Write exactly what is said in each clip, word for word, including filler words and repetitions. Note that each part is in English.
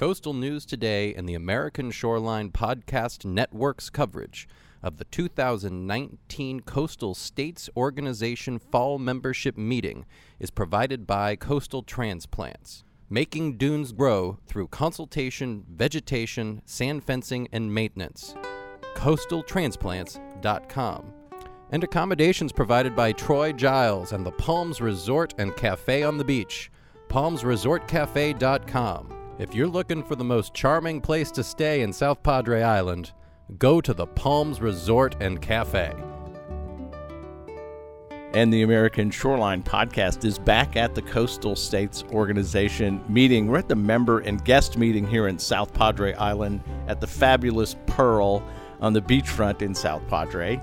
Coastal News Today and the American Shoreline Podcast Network's coverage of the two thousand nineteen Coastal States Organization Fall Membership Meeting is provided by Coastal Transplants, making dunes grow through consultation, vegetation, sand fencing, and maintenance. coastal transplants dot com. And accommodations provided by Troy Giles and the Palms Resort and Cafe on the Beach, palms resort cafe dot com. If you're looking for the most charming place to stay in South Padre Island, go to the Palms Resort and Cafe. And the American Shoreline Podcast is back at the Coastal States Organization meeting. We're at the member and guest meeting here in South Padre Island at the fabulous Pearl on the beachfront in South Padre.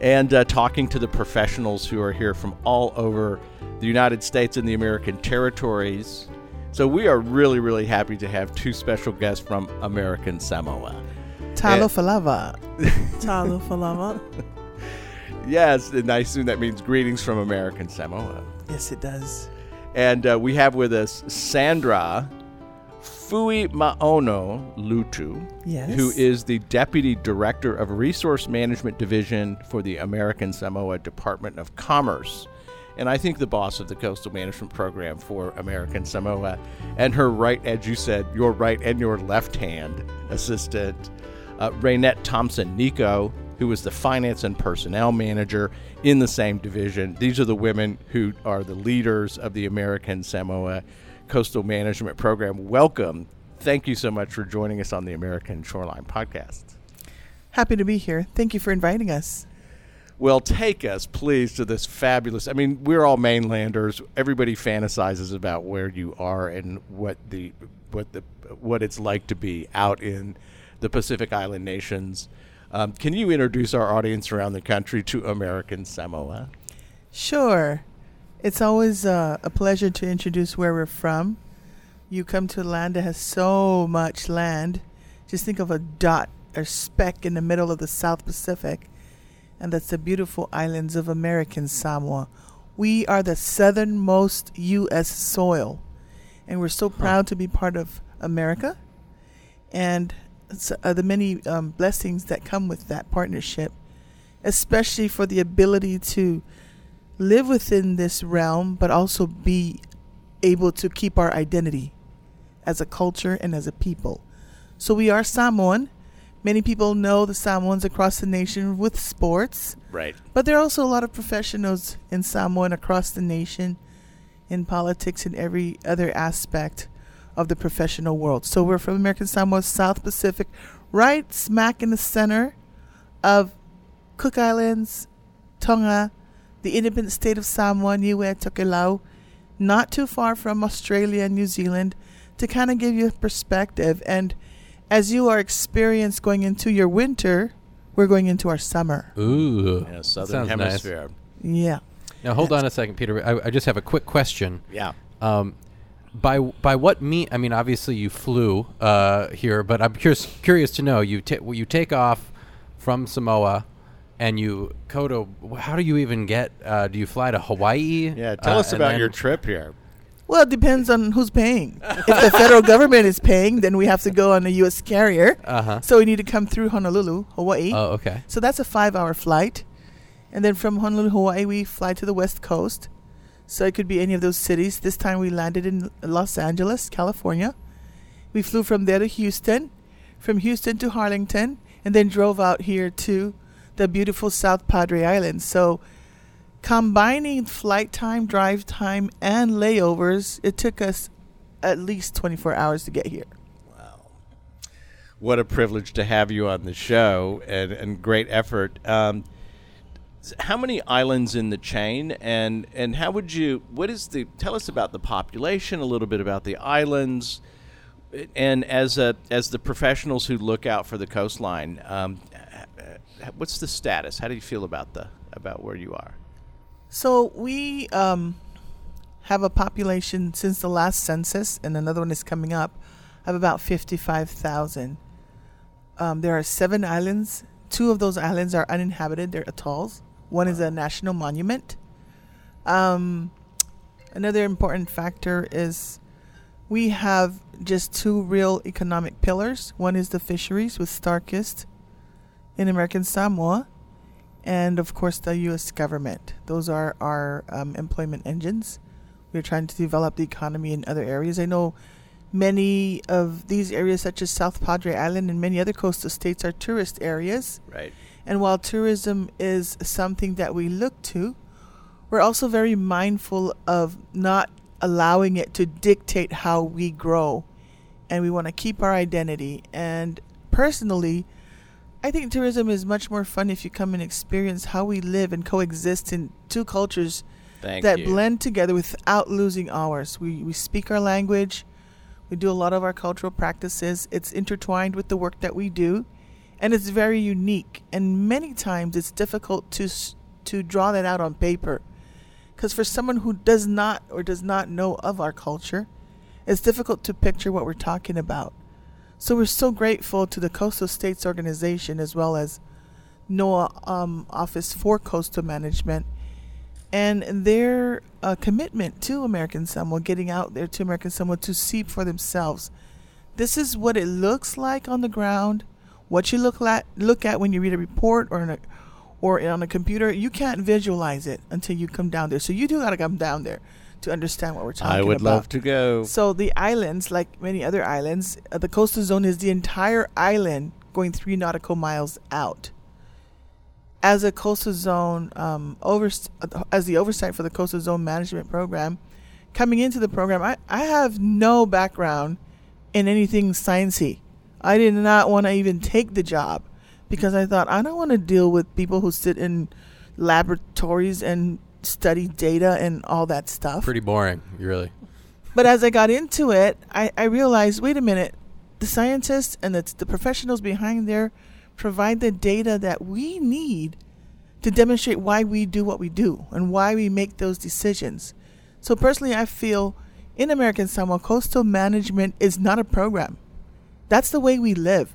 And uh, talking to the professionals who are here from all over the United States and the American territories. So we are really, really happy to have two special guests from American Samoa. Talo Falava. Talo Falava. Yes, and I assume that means greetings from American Samoa. Yes, it does. And uh, we have with us Sandra Fuimaono Lutu, yes, who is the Deputy Director of Resource Management Division for the American Samoa Department of Commerce, and I think the boss of the Coastal Management Program for American Samoa, and her right, as you said, your right and your left hand assistant, uh, Raynette Thompson-Niko, who is the Finance and Personnel Manager in the same division. These are the women who are the leaders of the American Samoa Coastal Management Program. Welcome. Thank you so much for joining us on the American Shoreline Podcast. Happy to be here. Thank you for inviting us. Well, take us, please, to this fabulous... I mean, we're all mainlanders. Everybody fantasizes about where you are and what the what the what it's like to be out in the Pacific Island nations. Um, can you introduce our audience around the country to American Samoa? Sure. It's always uh, a pleasure to introduce where we're from. You come to a land that has so much land. Just think of a dot or speck in the middle of the South Pacific. And that's the beautiful islands of American Samoa. We are the southernmost U S soil, and we're so proud huh. to be part of America, and uh, the many um, blessings that come with that partnership, especially for the ability to live within this realm, but also be able to keep our identity as a culture and as a people. So we are Samoan. Many people know the Samoans across the nation with sports. Right. But there are also a lot of professionals in Samoa and across the nation in politics and every other aspect of the professional world. So we're from American Samoa, South Pacific, right smack in the center of Cook Islands, Tonga, the independent state of Samoa, Niue, Tokelau, not too far from Australia and New Zealand, to kind of give you a perspective. And as you are experienced going into your winter, we're going into our summer. Ooh. Yeah, Southern sounds Hemisphere. Nice. Yeah. Now, hold That's on a second, Peter. I, I just have a quick question. Yeah. Um, by by what mean? I mean, obviously you flew uh, here, but I'm curious, curious to know, you, ta- you take off from Samoa and you go to, how do you even get, uh, do you fly to Hawaii? Yeah, tell uh, us about your trip here. Well, it depends on who's paying. If the federal government is paying, then we have to go on a U S carrier. Uh-huh. So we need to come through Honolulu, Hawaii. Oh, okay. So that's a five-hour flight. And then from Honolulu, Hawaii, we fly to the West Coast. So it could be any of those cities. This time we landed in Los Angeles, California. We flew from there to Houston, from Houston to Harlington, and then drove out here to the beautiful South Padre Island. So combining flight time, drive time, and layovers, it took us at least twenty-four hours to get here. Wow. What a privilege to have you on the show, and, and great effort. Um, how many islands in the chain, and, and how would you, what is the, tell us about the population, a little bit about the islands, and as a, as the professionals who look out for the coastline, um, what's the status? How do you feel about the, about where you are? So we um, have a population since the last census, and another one is coming up, of about fifty-five thousand. Um, there are seven islands. Two of those islands are uninhabited. They're atolls. One wow. is a national monument. Um, another important factor is We have just two real economic pillars. One is the fisheries with StarKist in American Samoa, and of course the U S government. Those are our um, employment engines. We're trying to develop the economy in other areas. I know many of these areas, such as South Padre Island and many other coastal states, are tourist areas. Right. And while tourism is something that we look to, we're also very mindful of not allowing it to dictate how we grow. And we want to keep our identity. And personally, I think tourism is much more fun if you come and experience how we live and coexist in two cultures Thank that you. blend together without losing ours. We, we speak our language. We do a lot of our cultural practices. It's intertwined with the work that we do. And it's very unique. And many times it's difficult to to draw that out on paper. Because for someone who does not or does not know of our culture, it's difficult to picture what we're talking about. So we're so grateful to the Coastal States Organization as well as NOAA um, Office for Coastal Management and their uh, commitment to American Samoa, getting out there to American Samoa to see for themselves. This is what it looks like on the ground. What you look at, look at when you read a report or, in a, or on a computer, you can't visualize it until you come down there. So you do got to come down there to understand what we're talking about. I would about. love to go. So the islands, like many other islands, uh, the coastal zone is the entire island going three nautical miles out. As a coastal zone, um, overs- as the oversight for the coastal zone management program, coming into the program, I, I have no background in anything sciencey. I did not want to even take the job because I thought, I don't want to deal with people who sit in laboratories and study data and all that stuff. Pretty boring, really. But as I got into it, I, I realized, wait a minute, the scientists and the, the professionals behind there provide the data that we need to demonstrate why we do what we do and why we make those decisions. So personally, I feel in American Samoa, coastal management is not a program. That's the way we live.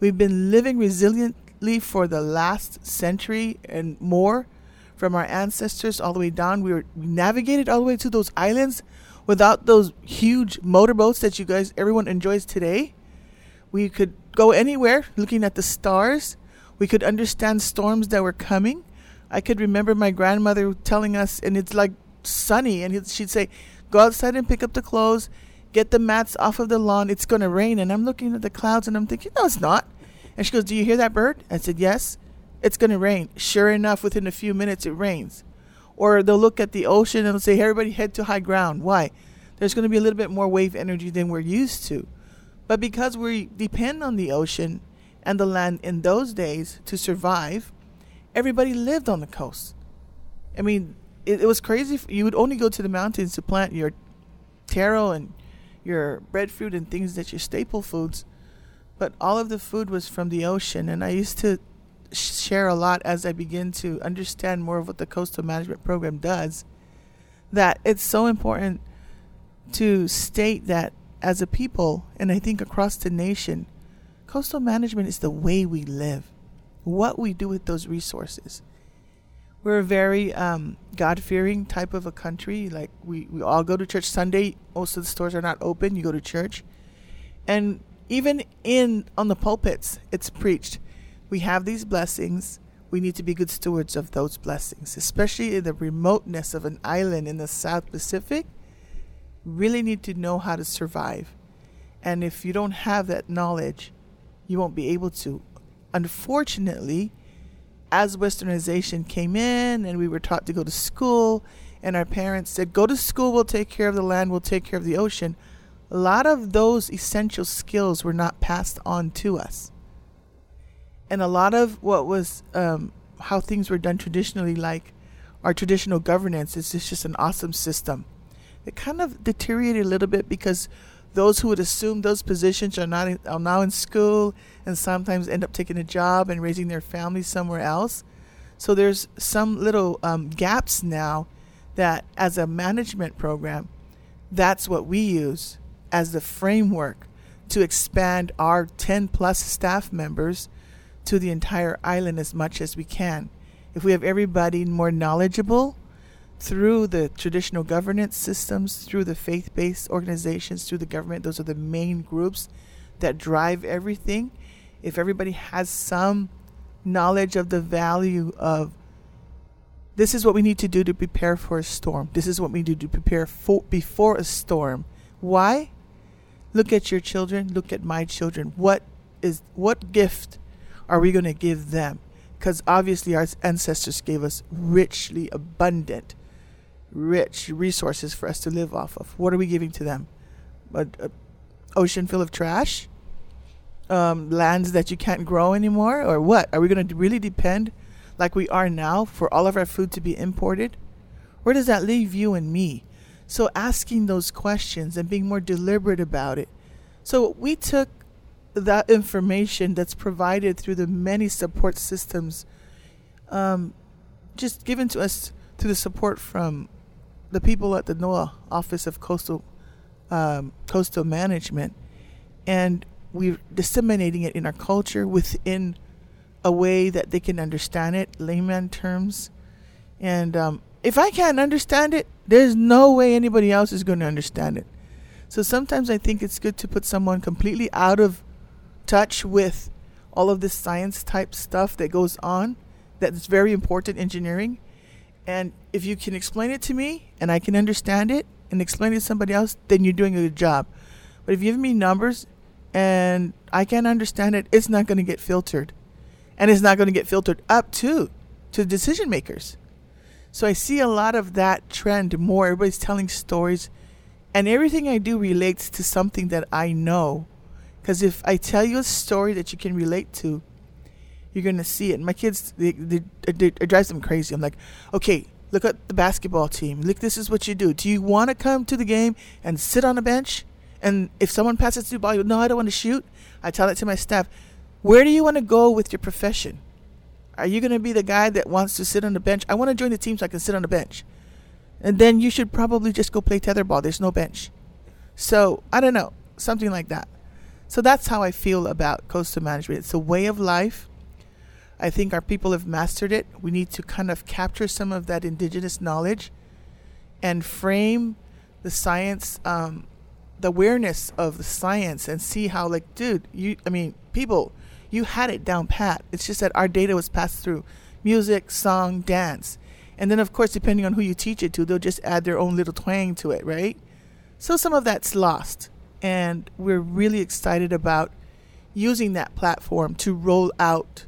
We've been living resiliently for the last century and more from our ancestors all the way down. We, were, we navigated all the way to those islands without those huge motorboats that you guys, everyone enjoys today. We could go anywhere looking at the stars. We could understand storms that were coming. I could remember my grandmother telling us, and it's like sunny, and she'd say, go outside and pick up the clothes. Get the mats off of the lawn. It's going to rain. And I'm looking at the clouds and I'm thinking, no, it's not. And she goes, do you hear that bird? I said, yes, it's going to rain. Sure enough, within a few minutes, it rains. Or they'll look at the ocean and say, hey, everybody head to high ground. Why? There's going to be a little bit more wave energy than we're used to. But because we depend on the ocean and the land in those days to survive, everybody lived on the coast. I mean, it, it was crazy. You would only go to the mountains to plant your taro and your breadfruit and things that your staple foods, but all of the food was from the ocean. And I used to share a lot as I begin to understand more of what the coastal management program does, that it's so important to state that as a people, and I think across the nation, coastal management is the way we live, what we do with those resources. We're a very um, God-fearing type of a country. Like we, we all go to church Sunday. Most of the stores are not open. You go to church. And even in on the pulpits, it's preached. We have these blessings. We need to be good stewards of those blessings, especially in the remoteness of an island in the South Pacific. Really need to know how to survive. And if you don't have that knowledge, you won't be able to. Unfortunately, as westernization came in and we were taught to go to school and our parents said, go to school, we'll take care of the land, we'll take care of the ocean. A lot of those essential skills were not passed on to us. And a lot of what was um, how things were done traditionally, like our traditional governance, is just an awesome system. It kind of deteriorated a little bit because those who would assume those positions are not in, are now in school and sometimes end up taking a job and raising their family somewhere else. So there's some little um, gaps now that as a management program, that's what we use as the framework to expand our ten plus staff members to the entire island as much as we can. If we have everybody more knowledgeable, through the traditional governance systems, through the faith-based organizations, through the government. Those are the main groups that drive everything. If everybody has some knowledge of the value of this is what we need to do to prepare for a storm. This is what we do to prepare for before a storm. Why? Look at your children. Look at my children. What is what gift are we going to give them? Because obviously our ancestors gave us richly abundant, rich resources for us to live off of. What are we giving to them? An ocean full of trash? Um, lands that you can't grow anymore? Or what? Are we going to really depend like we are now for all of our food to be imported? Where does that leave you and me? So asking those questions and being more deliberate about it. So we took that information that's provided through the many support systems um, just given to us through the support from the people at the NOAA Office of Coastal um, Coastal Management, and we're disseminating it in our culture within a way that they can understand it, layman terms. And um, if I can't understand it, there's no way anybody else is going to understand it. So sometimes I think it's good to put someone completely out of touch with all of this science type stuff that goes on, that's very important, engineering. And if you can explain it to me and I can understand it and explain it to somebody else, then you're doing a good job. But if you give me numbers and I can't understand it, it's not going to get filtered. And it's not going to get filtered up to, to decision makers. So I see a lot of that trend more. Everybody's telling stories. And everything I do relates to something that I know. Because if I tell you a story that you can relate to, you're going to see it. My kids, they, they, it drives them crazy. I'm like, okay, look at the basketball team. Look, this is what you do. Do you want to come to the game and sit on a bench? And if someone passes the ball, you no, I don't want to shoot. I tell it to my staff. Where do you want to go with your profession? Are you going to be the guy that wants to sit on the bench? I want to join the team so I can sit on the bench. And then you should probably just go play tetherball. There's no bench. So, I don't know, something like that. So that's how I feel about coastal management. It's a way of life. I think our people have mastered it. We need to kind of capture some of that indigenous knowledge and frame the science, um, the awareness of the science, and see how, like, dude, you, I mean, people, you had it down pat. It's just that our data was passed through music, song, dance. And then, of course, depending on who you teach it to, they'll just add their own little twang to it, right? So some of that's lost. And we're really excited about using that platform to roll out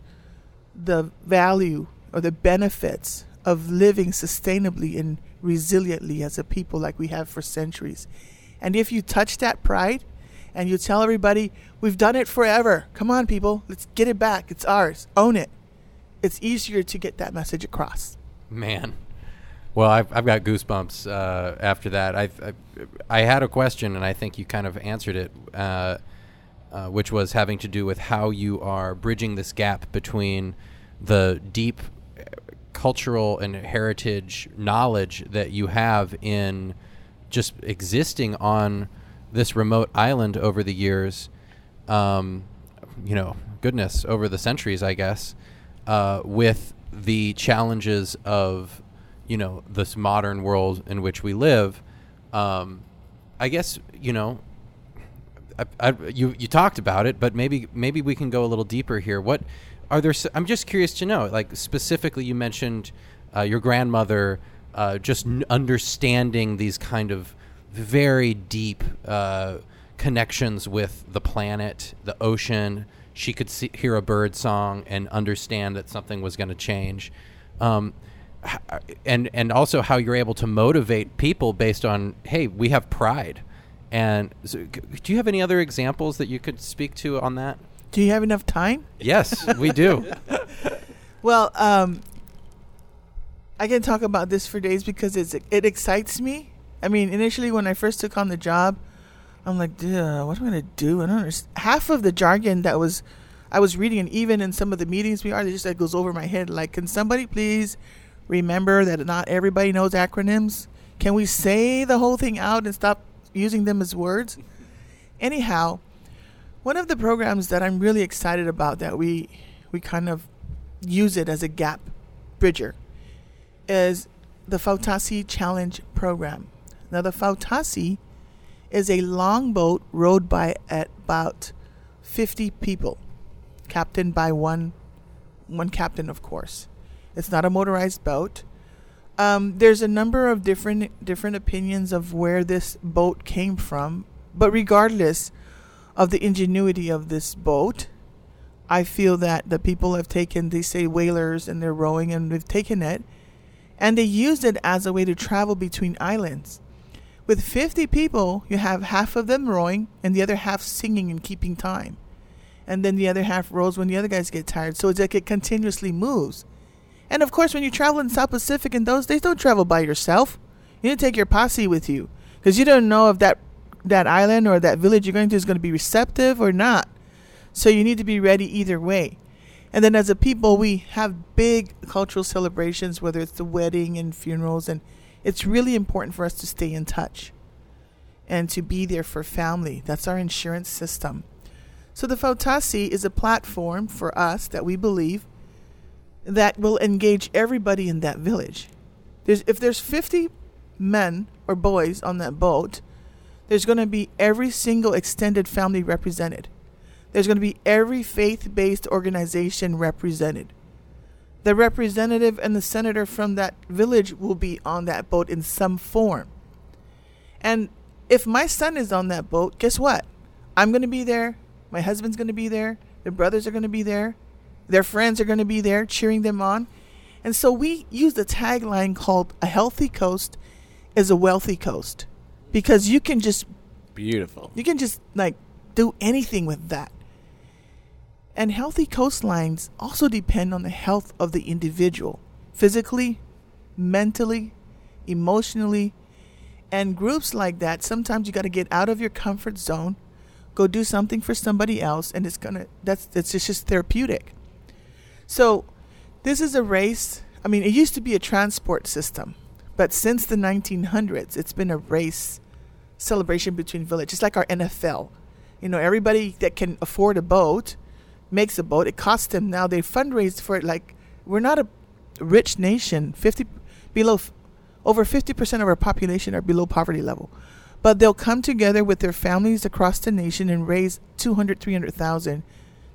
the value or the benefits of living sustainably and resiliently as a people like we have for centuries. And if you touch that pride, and you tell everybody, we've done it forever. Come on, people. Let's get it back. It's ours. Own it. It's easier to get that message across. Man. Well, I've, I've got goosebumps uh, after that. I've, I've, I had a question, and I think you kind of answered it, uh, uh, which was having to do with how you are bridging this gap between the deep cultural and heritage knowledge that you have in just existing on this remote island over the years, um, you know, goodness, over the centuries, I guess, uh, with the challenges of, you know, this modern world in which we live. Um, I guess, you know, I, I, you you talked about it, but maybe maybe we can go a little deeper here. What are there? I'm just curious to know, like, specifically, you mentioned uh, your grandmother uh, just n- understanding these kind of very deep uh, connections with the planet, the ocean. She could see, hear a bird song and understand that something was going to change. Um, and and also how you're able to motivate people based on, hey, we have pride. And so, do you have any other examples that you could speak to on that? Do you have enough time? Yes, we do. Well, um, I can talk about this for days because it's, it excites me. I mean, initially when I first took on the job, I'm like, duh, what am I going to do? I don't understand. Half of the jargon that was I was reading, and even in some of the meetings we are, it just that goes over my head. Like, can somebody please remember that not everybody knows acronyms? Can we say the whole thing out and stop using them as words? Anyhow, one of the programs that I'm really excited about that we we kind of use it as a gap bridger is the Fautasi Challenge Program. Now, the Fautasi is a longboat rowed by at about fifty people, captained by one, one captain, of course. It's not a motorized boat. Um, there's a number of different different opinions of where this boat came from, but regardless of the ingenuity of this boat, I feel that the people have taken, they say whalers, and they're rowing, and they've taken it, and they used it as a way to travel between islands. With fifty people, you have half of them rowing and the other half singing and keeping time. And then the other half rows when the other guys get tired. So it's like it continuously moves. And of course, when you travel in South Pacific in those days, don't travel by yourself. You need to take your posse with you, because you don't know if that that island or that village you're going to is going to be receptive or not. So you need to be ready either way. And then as a people, we have big cultural celebrations, whether it's the wedding and funerals. And it's really important for us to stay in touch and to be there for family. That's our insurance system. So the Fautasi is a platform for us that we believe that will engage everybody in that village. There's, if there's fifty men or boys on that boat, there's going to be every single extended family represented. There's going to be every faith-based organization represented. The representative and the senator from that village will be on that boat in some form. And if my son is on that boat, guess what? I'm going to be there. My husband's going to be there. Their brothers are going to be there. Their friends are going to be there cheering them on. And so we use the tagline called "A Healthy Coast is a Wealthy Coast," because you can just... Beautiful. You can just like do anything with that. And healthy coastlines also depend on the health of the individual, physically, mentally, emotionally. And groups like that, sometimes you got to get out of your comfort zone, go do something for somebody else, and it's gonna that's it's just, it's just therapeutic. So this is a race. I mean, it used to be a transport system, but since the nineteen hundreds, it's been a race celebration between villages. It's like our N F L. You know, everybody that can afford a boat makes a boat. It costs them now. They fundraise for it. Like, we're not a rich nation. Fifty below, over fifty percent of our population are below poverty level, but they'll come together with their families across the nation and raise two hundred, three hundred thousand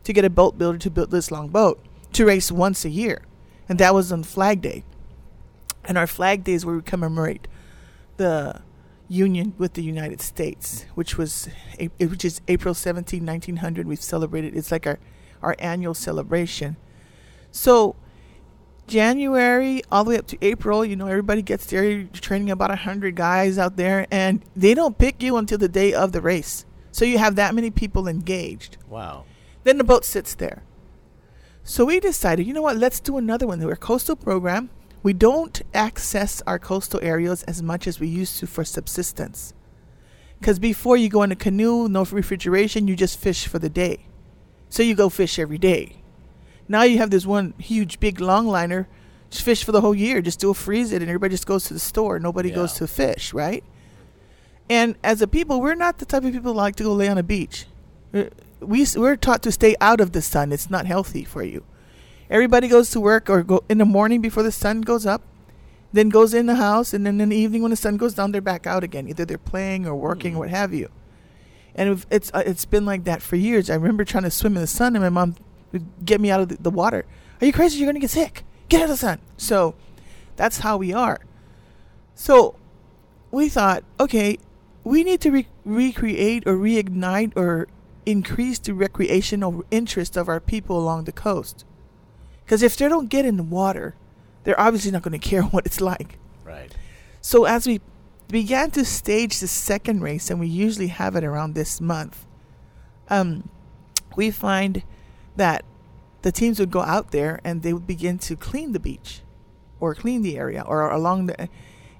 to get a boat builder to build this long boat to race once a year, and that was on Flag Day. And our Flag Day is where we commemorate the union with the United States, which was which is April seventeenth, nineteen hundred. We've celebrated. It's like our our annual celebration. So January all the way up to April, you know, everybody gets there. You're training about one hundred guys out there, and they don't pick you until the day of the race. So you have that many people engaged. Wow. Then the boat sits there. So we decided, you know what, let's do another one. We're a coastal program. We don't access our coastal areas as much as we used to for subsistence. Because before, you go in a canoe, no refrigeration, you just fish for the day. So you go fish every day. Now you have this one huge, big longliner, just fish for the whole year. Just do a freeze it, and everybody just goes to the store. Nobody yeah. goes to fish, right? And as a people, we're not the type of people that like to go lay on a beach. We, we're taught to stay out of the sun. It's not healthy for you. Everybody goes to work or go in the morning before the sun goes up, then goes in the house, and then in the evening when the sun goes down, they're back out again. Either they're playing or working mm. or what have you. And it's uh, it's been like that for years. I remember trying to swim in the sun, and my mom would get me out of the, the water. Are you crazy? You're going to get sick. Get out of the sun. So that's how we are. So we thought, okay, we need to re- recreate or reignite or increase the recreational interest of our people along the coast. Because if they don't get in the water, they're obviously not going to care what it's like. Right. So as we began to stage the second race, and we usually have it around this month, um, we find that the teams would go out there and they would begin to clean the beach or clean the area or along the...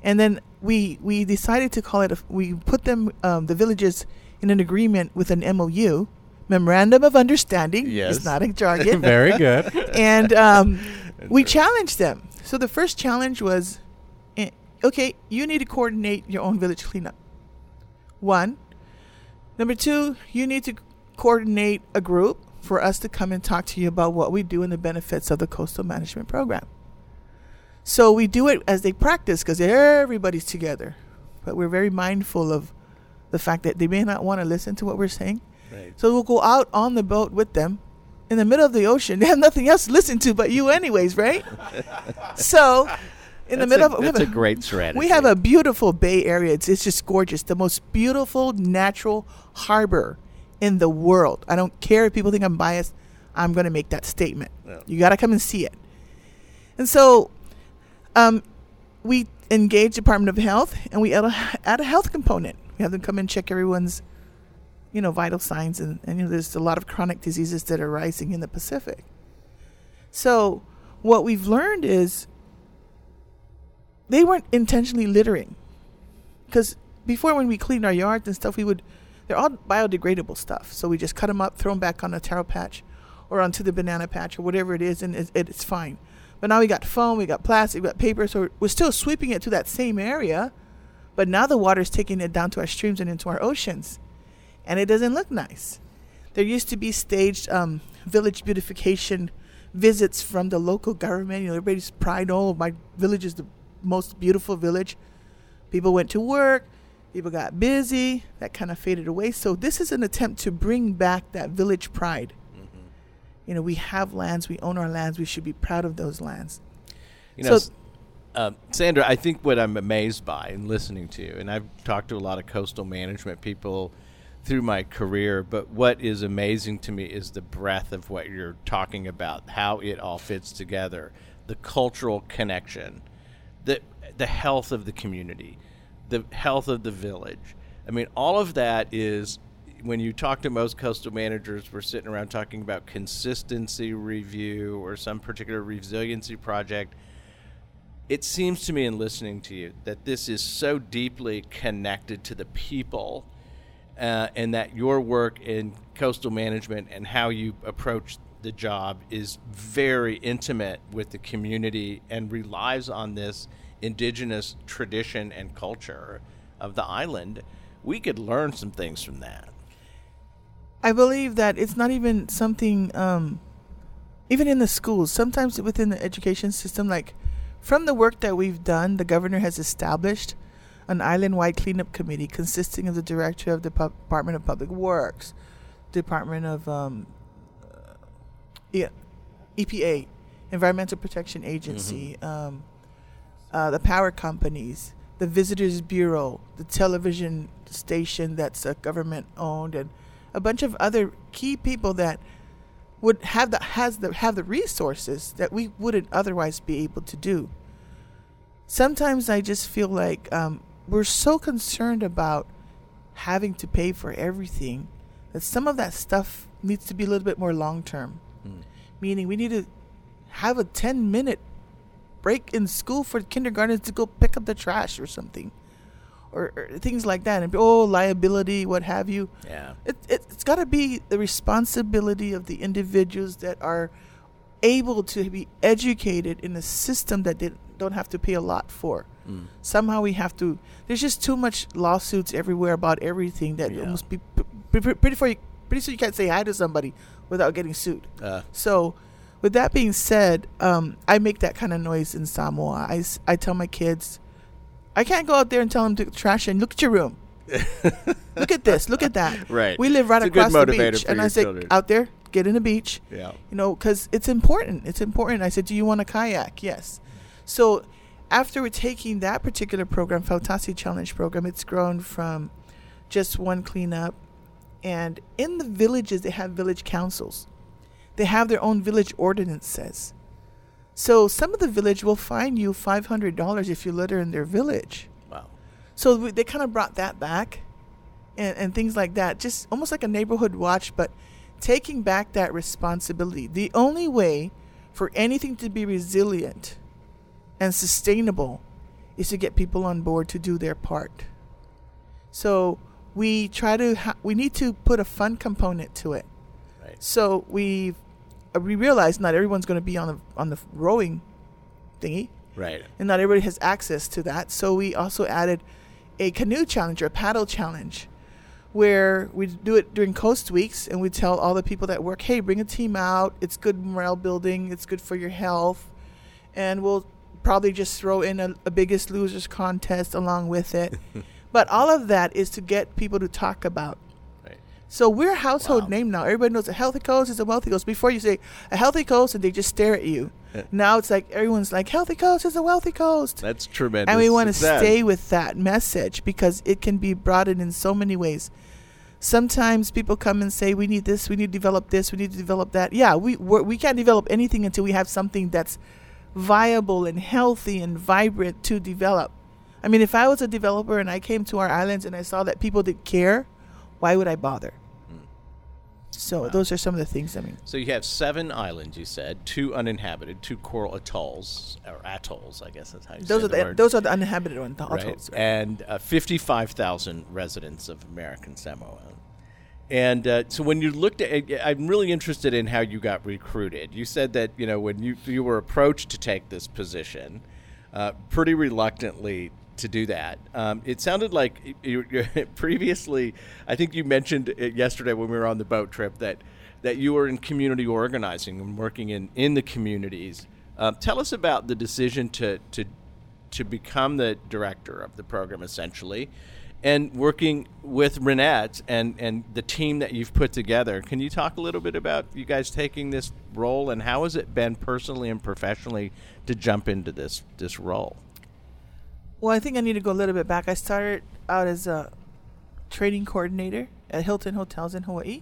And then we, we decided to call it... A, we put them, um, the villages, in an agreement with an M O U... Memorandum of Understanding. Yes. It's not a jargon. Very good. And um, we challenged them. So the first challenge was, okay, you need to coordinate your own village cleanup. One. Number two, you need to coordinate a group for us to come and talk to you about what we do and the benefits of the coastal management program. So we do it as they practice because everybody's together. But we're very mindful of the fact that they may not want to listen to what we're saying. Right. So we'll go out on the boat with them in the middle of the ocean. They have nothing else to listen to but you anyways, right? So in that's the middle a, of... That's a, a great strategy. We have a beautiful Bay Area. It's, it's just gorgeous. The most beautiful natural harbor in the world. I don't care if people think I'm biased. I'm going to make that statement. Yeah. You got to come and see it. And so... Um, we engage Department of Health, and we add a, add a health component. We have them come and check everyone's, you know, vital signs, and, and you know, there's a lot of chronic diseases that are rising in the Pacific. So what we've learned is they weren't intentionally littering, because before when we cleaned our yards and stuff, we would they're all biodegradable stuff. So we just cut them up, throw them back on a taro patch, or onto the banana patch, or whatever it is, and it, it, it's fine. But now we got foam, we got plastic, we got paper, so we're still sweeping it to that same area, but now the water's taking it down to our streams and into our oceans, and it doesn't look nice. There used to be staged um, village beautification visits from the local government. You know, everybody's pride, oh, my village is the most beautiful village. People went to work, people got busy, that kind of faded away. So this is an attempt to bring back that village pride. You know, we have lands, we own our lands, we should be proud of those lands. You know, so, uh, Sandra, I think what I'm amazed by in listening to you, and I've talked to a lot of coastal management people through my career, but what is amazing to me is the breadth of what you're talking about, how it all fits together, the cultural connection, the the health of the community, the health of the village. I mean, all of that is... When you talk to most coastal managers, we're sitting around talking about consistency review or some particular resiliency project. It seems to me in listening to you that this is so deeply connected to the people uh, and that your work in coastal management and how you approach the job is very intimate with the community and relies on this indigenous tradition and culture of the island. We could learn some things from that. I believe that it's not even something, um, even in the schools, sometimes within the education system, like from the work that we've done, the governor has established an island-wide cleanup committee consisting of the director of the Pu- Department of Public Works, Department of um, yeah, E P A, Environmental Protection Agency, mm-hmm. um, uh, the power companies, the Visitors Bureau, the television station that's uh, government-owned, and a bunch of other key people that would have the has the have the resources that we wouldn't otherwise be able to do. Sometimes I just feel like um, we're so concerned about having to pay for everything that some of that stuff needs to be a little bit more long-term. Mm. Meaning we need to have a ten-minute break in school for kindergartners to go pick up the trash or something. Or, or things like that, and oh, liability, what have you. Yeah, it, it, it's got to be the responsibility of the individuals that are able to be educated in a system that they don't have to pay a lot for. Mm. Somehow we have to. There's just too much lawsuits everywhere about everything that yeah. almost be pretty pretty for you. Pretty soon you can't say hi to somebody without getting sued. Uh. So, with that being said, um, I make that kind of noise in Samoa. I I tell my kids. I can't go out there and tell them to trash and look at your room. Look at this. Look at that. Right. We live right it's across the beach. And I said, children. Out there, get in the beach. Yeah. You know, because it's important. It's important. I said, do you want a kayak? Yes. So after we're taking that particular program, Fautasi Challenge program, it's grown from just one cleanup. And in the villages, they have village councils. They have their own village ordinances. So some of the village will fine you five hundred dollars if you litter in their village. Wow. So we, they kind of brought that back and, and things like that. Just almost like a neighborhood watch, but taking back that responsibility. The only way for anything to be resilient and sustainable is to get people on board to do their part. So we try to ha- we need to put a fun component to it. Right. So we've we realize not everyone's going to be on the on the rowing thingy, right? And not everybody has access to that. So we also added a canoe challenge or a paddle challenge, where we do it during coast weeks, and we tell all the people that work, "Hey, bring a team out. It's good morale building. It's good for your health, and we'll probably just throw in a, a Biggest Losers contest along with it. But all of that is to get people to talk about. Right. So we're a household wow. name now. Everybody knows a healthy coast is a wealthy coast. Before you say a healthy coast and they just stare at you. Yeah. Now it's like everyone's like, healthy coast is a wealthy coast. That's tremendous. And we want to stay with that message because it can be broadened in so many ways. Sometimes people come and say, we need this, we need to develop this, we need to develop that. Yeah, we we're, we can't develop anything until we have something that's viable and healthy and vibrant to develop. I mean, if I was a developer and I came to our islands and I saw that people didn't care, why would I bother? Mm. So wow. those are some of the things. I mean, so you have seven islands, you said, two uninhabited, two coral atolls, or atolls, I guess that's how you those say are the, the word. Those are the uninhabited ones, the right. atolls. Right? And uh, fifty-five thousand residents of American Samoa. And uh, so when you looked at it, I'm really interested in how you got recruited. You said that, you know, when you, you were approached to take this position, uh, pretty reluctantly to do that. Um, it sounded like you, you previously, I think you mentioned it yesterday when we were on the boat trip, that, that you were in community organizing and working in, in the communities. Um, tell us about the decision to, to to become the director of the program, essentially, and working with Raynette and, and the team that you've put together. Can you talk a little bit about you guys taking this role and how has it been personally and professionally to jump into this, this role? Well, I think I need to go a little bit back. I started out as a training coordinator at Hilton Hotels in Hawaii,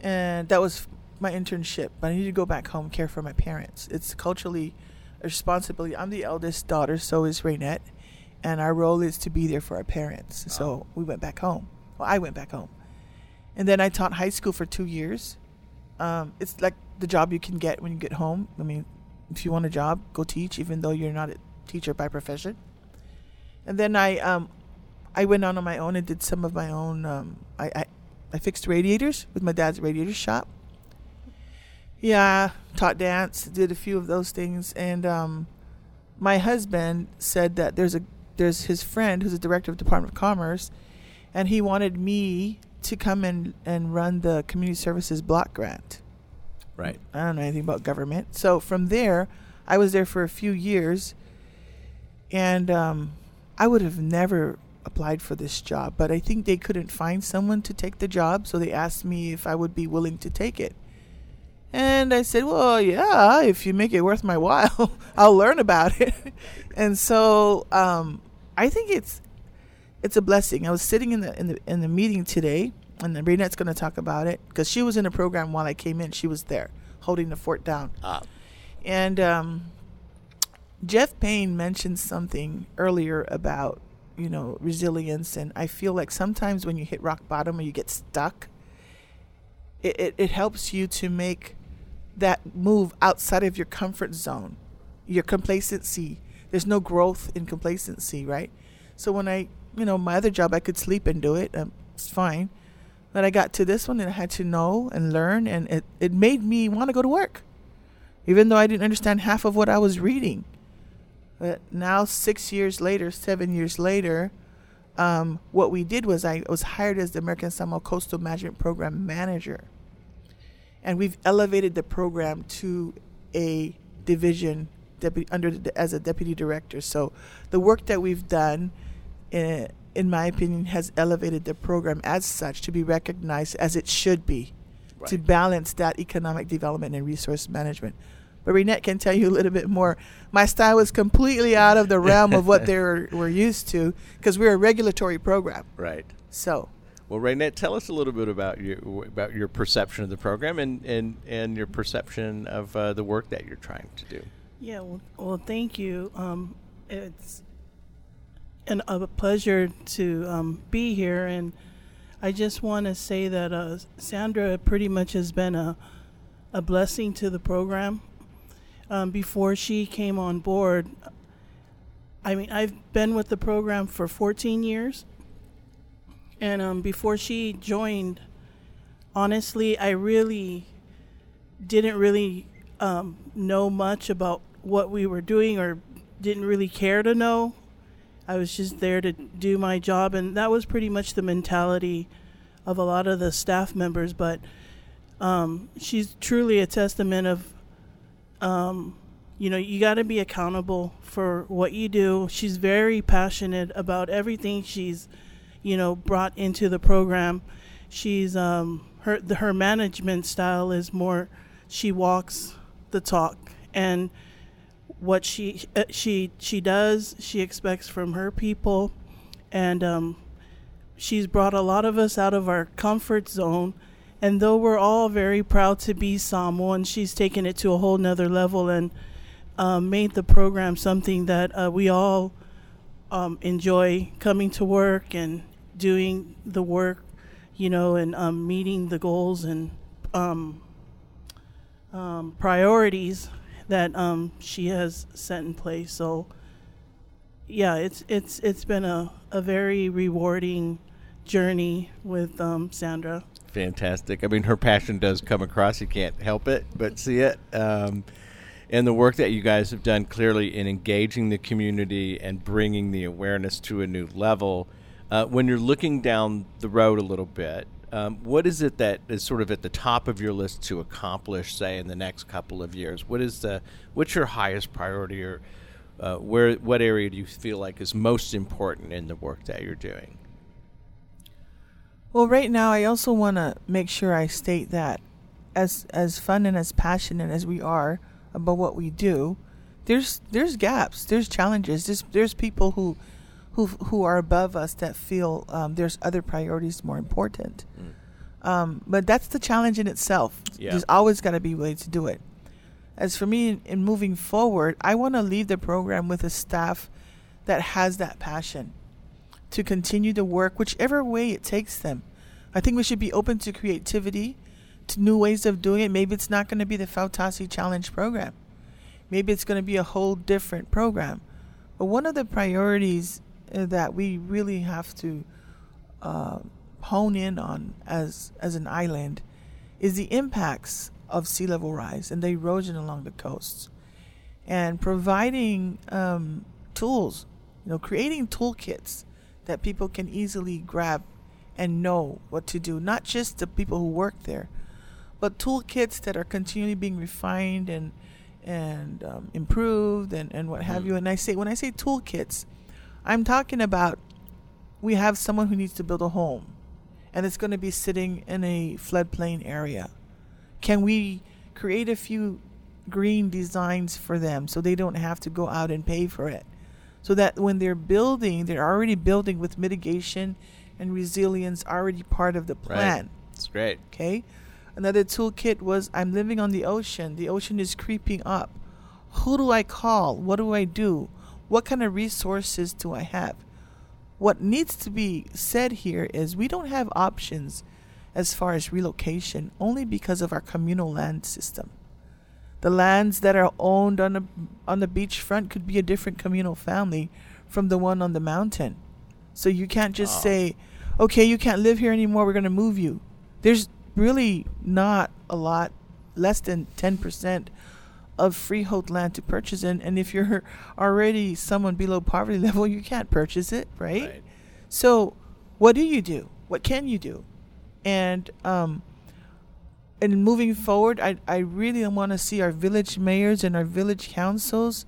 and that was my internship. But I needed to go back home, care for my parents. It's culturally a responsibility. I'm the eldest daughter, so is Raynette. And our role is to be there for our parents. Oh. So we went back home. Well, I went back home. And then I taught high school for two years. Um, it's like the job you can get when you get home. I mean, if you want a job, go teach, even though you're not a teacher by profession. And then I um, I went on on my own and did some of my own. Um, I, I, I fixed radiators with my dad's radiator shop. Yeah, taught dance, did a few of those things. And um, my husband said that there's a There's his friend who's a director of the Department of Commerce, and he wanted me to come in and run the community services block grant. Right. I don't know anything about government. So from there, I was there for a few years, and um, I would have never applied for this job, but I think they couldn't find someone to take the job, so they asked me if I would be willing to take it. And I said, well, yeah, if you make it worth my while, I'll learn about it. And so... Um, I think it's it's a blessing. I was sitting in the in the in the meeting today, and Raynette's going to talk about it because she was in a program while I came in. She was there holding the fort down. Ah. And um, Jeff Payne mentioned something earlier about you know resilience, and I feel like sometimes when you hit rock bottom or you get stuck, it it, it helps you to make that move outside of your comfort zone, your complacency. There's no growth in complacency, right? So when I, you know, my other job, I could sleep and do it. Um, it's fine. But I got to this one and I had to know and learn, and it, it made me want to go to work, even though I didn't understand half of what I was reading. But now six years later, seven years later, um, what we did was I was hired as the American Samoa Coastal Management Program Manager. And we've elevated the program to a division Deputy, under the, as a deputy director. So the work that we've done, in, in my opinion, has elevated the program as such to be recognized as it should be, right, to balance that economic development and resource management. But Raynette can tell you a little bit more. My style was completely out of the realm of what they were, were used to because we're a regulatory program. Right. So. Well, Raynette, tell us a little bit about you, about your perception of the program and, and, and your perception of uh, the work that you're trying to do. Yeah, well, well, thank you. Um, it's an, a pleasure to um, be here, and I just want to say that uh, Sandra pretty much has been a, a blessing to the program. Um, before she came on board, I mean, I've been with the program for fourteen years, and um, before she joined, honestly, I really didn't really um, know much about what we were doing or didn't really care to know. I was just there to do my job, and that was pretty much the mentality of a lot of the staff members. But um, she's truly a testament of um, You know, you got to be accountable for what you do. She's very passionate about everything she's, you know, brought into the program. She's um, her the, her management style is more, she walks the talk, and what she uh, she she does, she expects from her people, and um, she's brought a lot of us out of our comfort zone. And though we're all very proud to be Samoan, she's taken it to a whole nother level and uh, made the program something that uh, we all um, enjoy coming to work and doing the work, you know, and um, meeting the goals and um, um, priorities that um, she has set in place. So, yeah, it's it's it's been a, a very rewarding journey with um, Sandra. Fantastic. I mean, her passion does come across. You can't help it but see it. Um, and the work that you guys have done clearly in engaging the community and bringing the awareness to a new level. Uh, when you're looking down the road a little bit, um, what is it that is sort of at the top of your list to accomplish, say, in the next couple of years? What is the, what's your highest priority, or uh, where, what area do you feel like is most important in the work that you're doing? Well, right now, I also want to make sure I state that as as fun and as passionate as we are about what we do, there's there's gaps, there's challenges, there's, there's people who who who are above us that feel um, there's other priorities more important. Mm. Um, but that's the challenge in itself. Yeah. There's always got to be ways to do it. As for me, in, in moving forward, I want to leave the program with a staff that has that passion to continue the work, whichever way it takes them. I think we should be open to creativity, to new ways of doing it. Maybe it's not going to be the Fautasi Challenge program. Maybe it's going to be a whole different program. But one of the priorities uh, that we really have to uh, hone in on as, as an island is the impacts of sea level rise and the erosion along the coasts. And providing um, tools, you know, creating toolkits that people can easily grab and know what to do. Not just the people who work there, but toolkits that are continually being refined and and um, improved and, and what have mm. you. And I say when I say toolkits, I'm talking about we have someone who needs to build a home and it's going to be sitting in a floodplain area. Can we create a few green designs for them so they don't have to go out and pay for it? So that when they're building, they're already building with mitigation and resilience already part of the plan. It's right. Great. Okay. Another toolkit was, I'm living on the ocean. The ocean is creeping up. Who do I call? What do I do? What kind of resources do I have? What needs to be said here is we don't have options as far as relocation only because of our communal land system. The lands that are owned on the on the beachfront could be a different communal family from the one on the mountain. So you can't just oh. say, okay, you can't live here anymore, we're going to move you. There's really not a lot, less than ten percent of freehold land to purchase in. And if you're already someone below poverty level, you can't purchase it, right? right. So what do you do? What can you do? And um And moving forward, I, I really want to see our village mayors and our village councils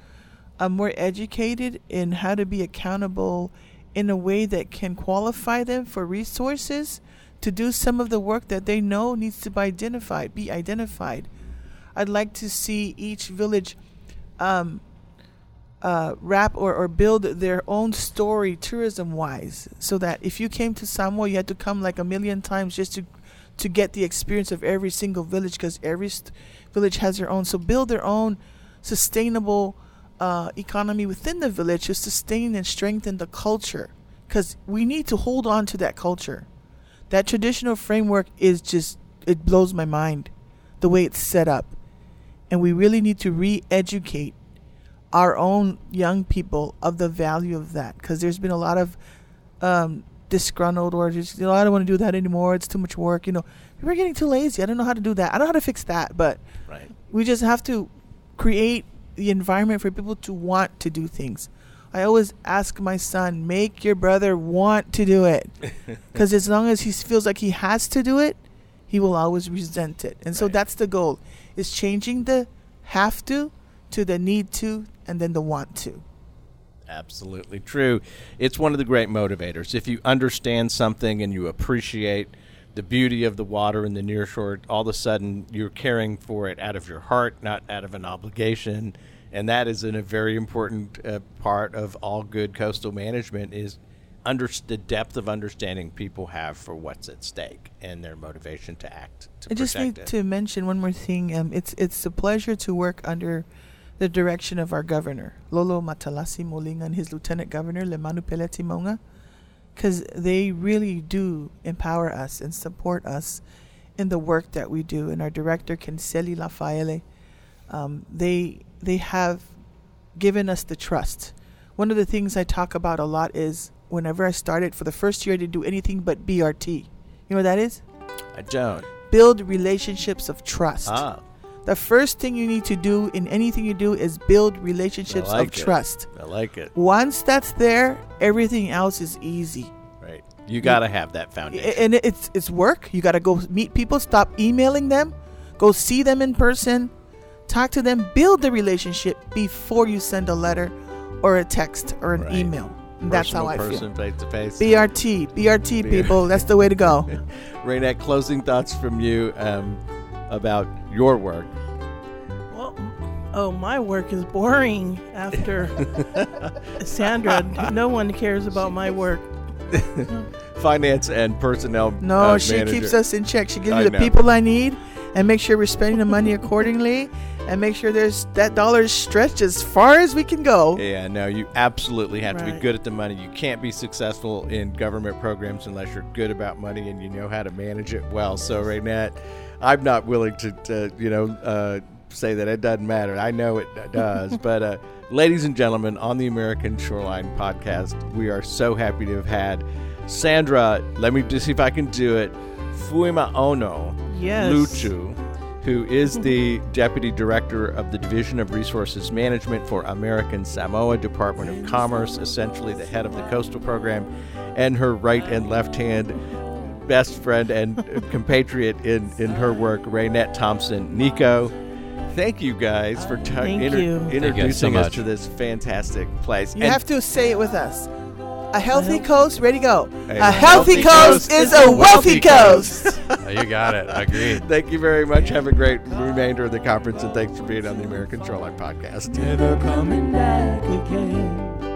uh, more educated in how to be accountable in a way that can qualify them for resources to do some of the work that they know needs to be identified. Be identified. I'd like to see each village um, uh, wrap or, or build their own story tourism-wise, so that if you came to Samoa, you had to come like a million times just to to get the experience of every single village, because every st- village has their own. So build their own sustainable uh, economy within the village to sustain and strengthen the culture, because we need to hold on to that culture. That traditional framework is just, it blows my mind the way it's set up. And we really need to re-educate our own young people of the value of that, because there's been a lot of um, disgruntled or just, you know, I don't want to do that anymore, it's too much work, you know, we're getting too lazy, I don't know how to do that, I don't know how to fix that, but right. we just have to create the environment for people to want to do things. I always ask my son, make your brother want to do it, because as long as he feels like he has to do it, he will always resent it. And right. so that's the goal, is changing the have to to the need to and then the want to. Absolutely true. It's one of the great motivators. If you understand something and you appreciate the beauty of the water and the near shore, all of a sudden you're caring for it out of your heart, not out of an obligation. And that is in a very important uh, part of all good coastal management is under the depth of understanding people have for what's at stake and their motivation to act to protect it. I just need it. to mention one more thing. Um, it's it's a pleasure to work under the direction of our governor, Lolo Matalasi Molinga, and his lieutenant governor, Lemanu Peleti Monga, because they really do empower us and support us in the work that we do. And our director, Kinseli Lafaele, um, they they have given us the trust. One of the things I talk about a lot is whenever I started, for the first year, I didn't do anything but B R T. You know what that is? I don't. Build relationships of trust. Ah. The first thing you need to do in anything you do is build relationships like of it. trust. I like it. Once that's there, everything else is easy. Right. You got to have that foundation. And it's it's work. You got to go meet people. Stop emailing them. Go see them in person. Talk to them. Build the relationship before you send a letter or a text or an right. email. Personal That's how I person, feel. Face-to-face. B R T. B R T, B R T, people. That's the way to go. Raynette, closing thoughts from you um, about your work. Well, oh, my work is boring after Sandra. No one cares about my work. Finance and personnel No, uh, she manager. Keeps us in check. She gives me the know. people I need and make sure we're spending the money accordingly. And make sure there's that dollar stretched as far as we can go. Yeah, no, you absolutely have right. to be good at the money. You can't be successful in government programs unless you're good about money and you know how to manage it well. Yes. So, Raynette, I'm not willing to, to you know, uh, say that it doesn't matter. I know it does. But, uh, ladies and gentlemen, on the American Shoreline Podcast, we are so happy to have had Sandra, let me just see if I can do it, Fuimaono yes. Lutu, who is the Deputy Director of the Division of Resources Management for American Samoa Department of Commerce, essentially the head of the Coastal Program, and her right and left hand best friend and compatriot in, in her work, Raynette Thompson-Niko. Thank you guys for t- inter- you. introducing so us to this fantastic place. You and have to say it with us. A healthy coast, ready to go. A, a healthy, healthy coast, coast is a wealthy coast. coast. Oh, you got it. I agree. Thank you very much. Have a great remainder of the conference, and thanks for being on the American Shoreline Podcast. Never coming back again.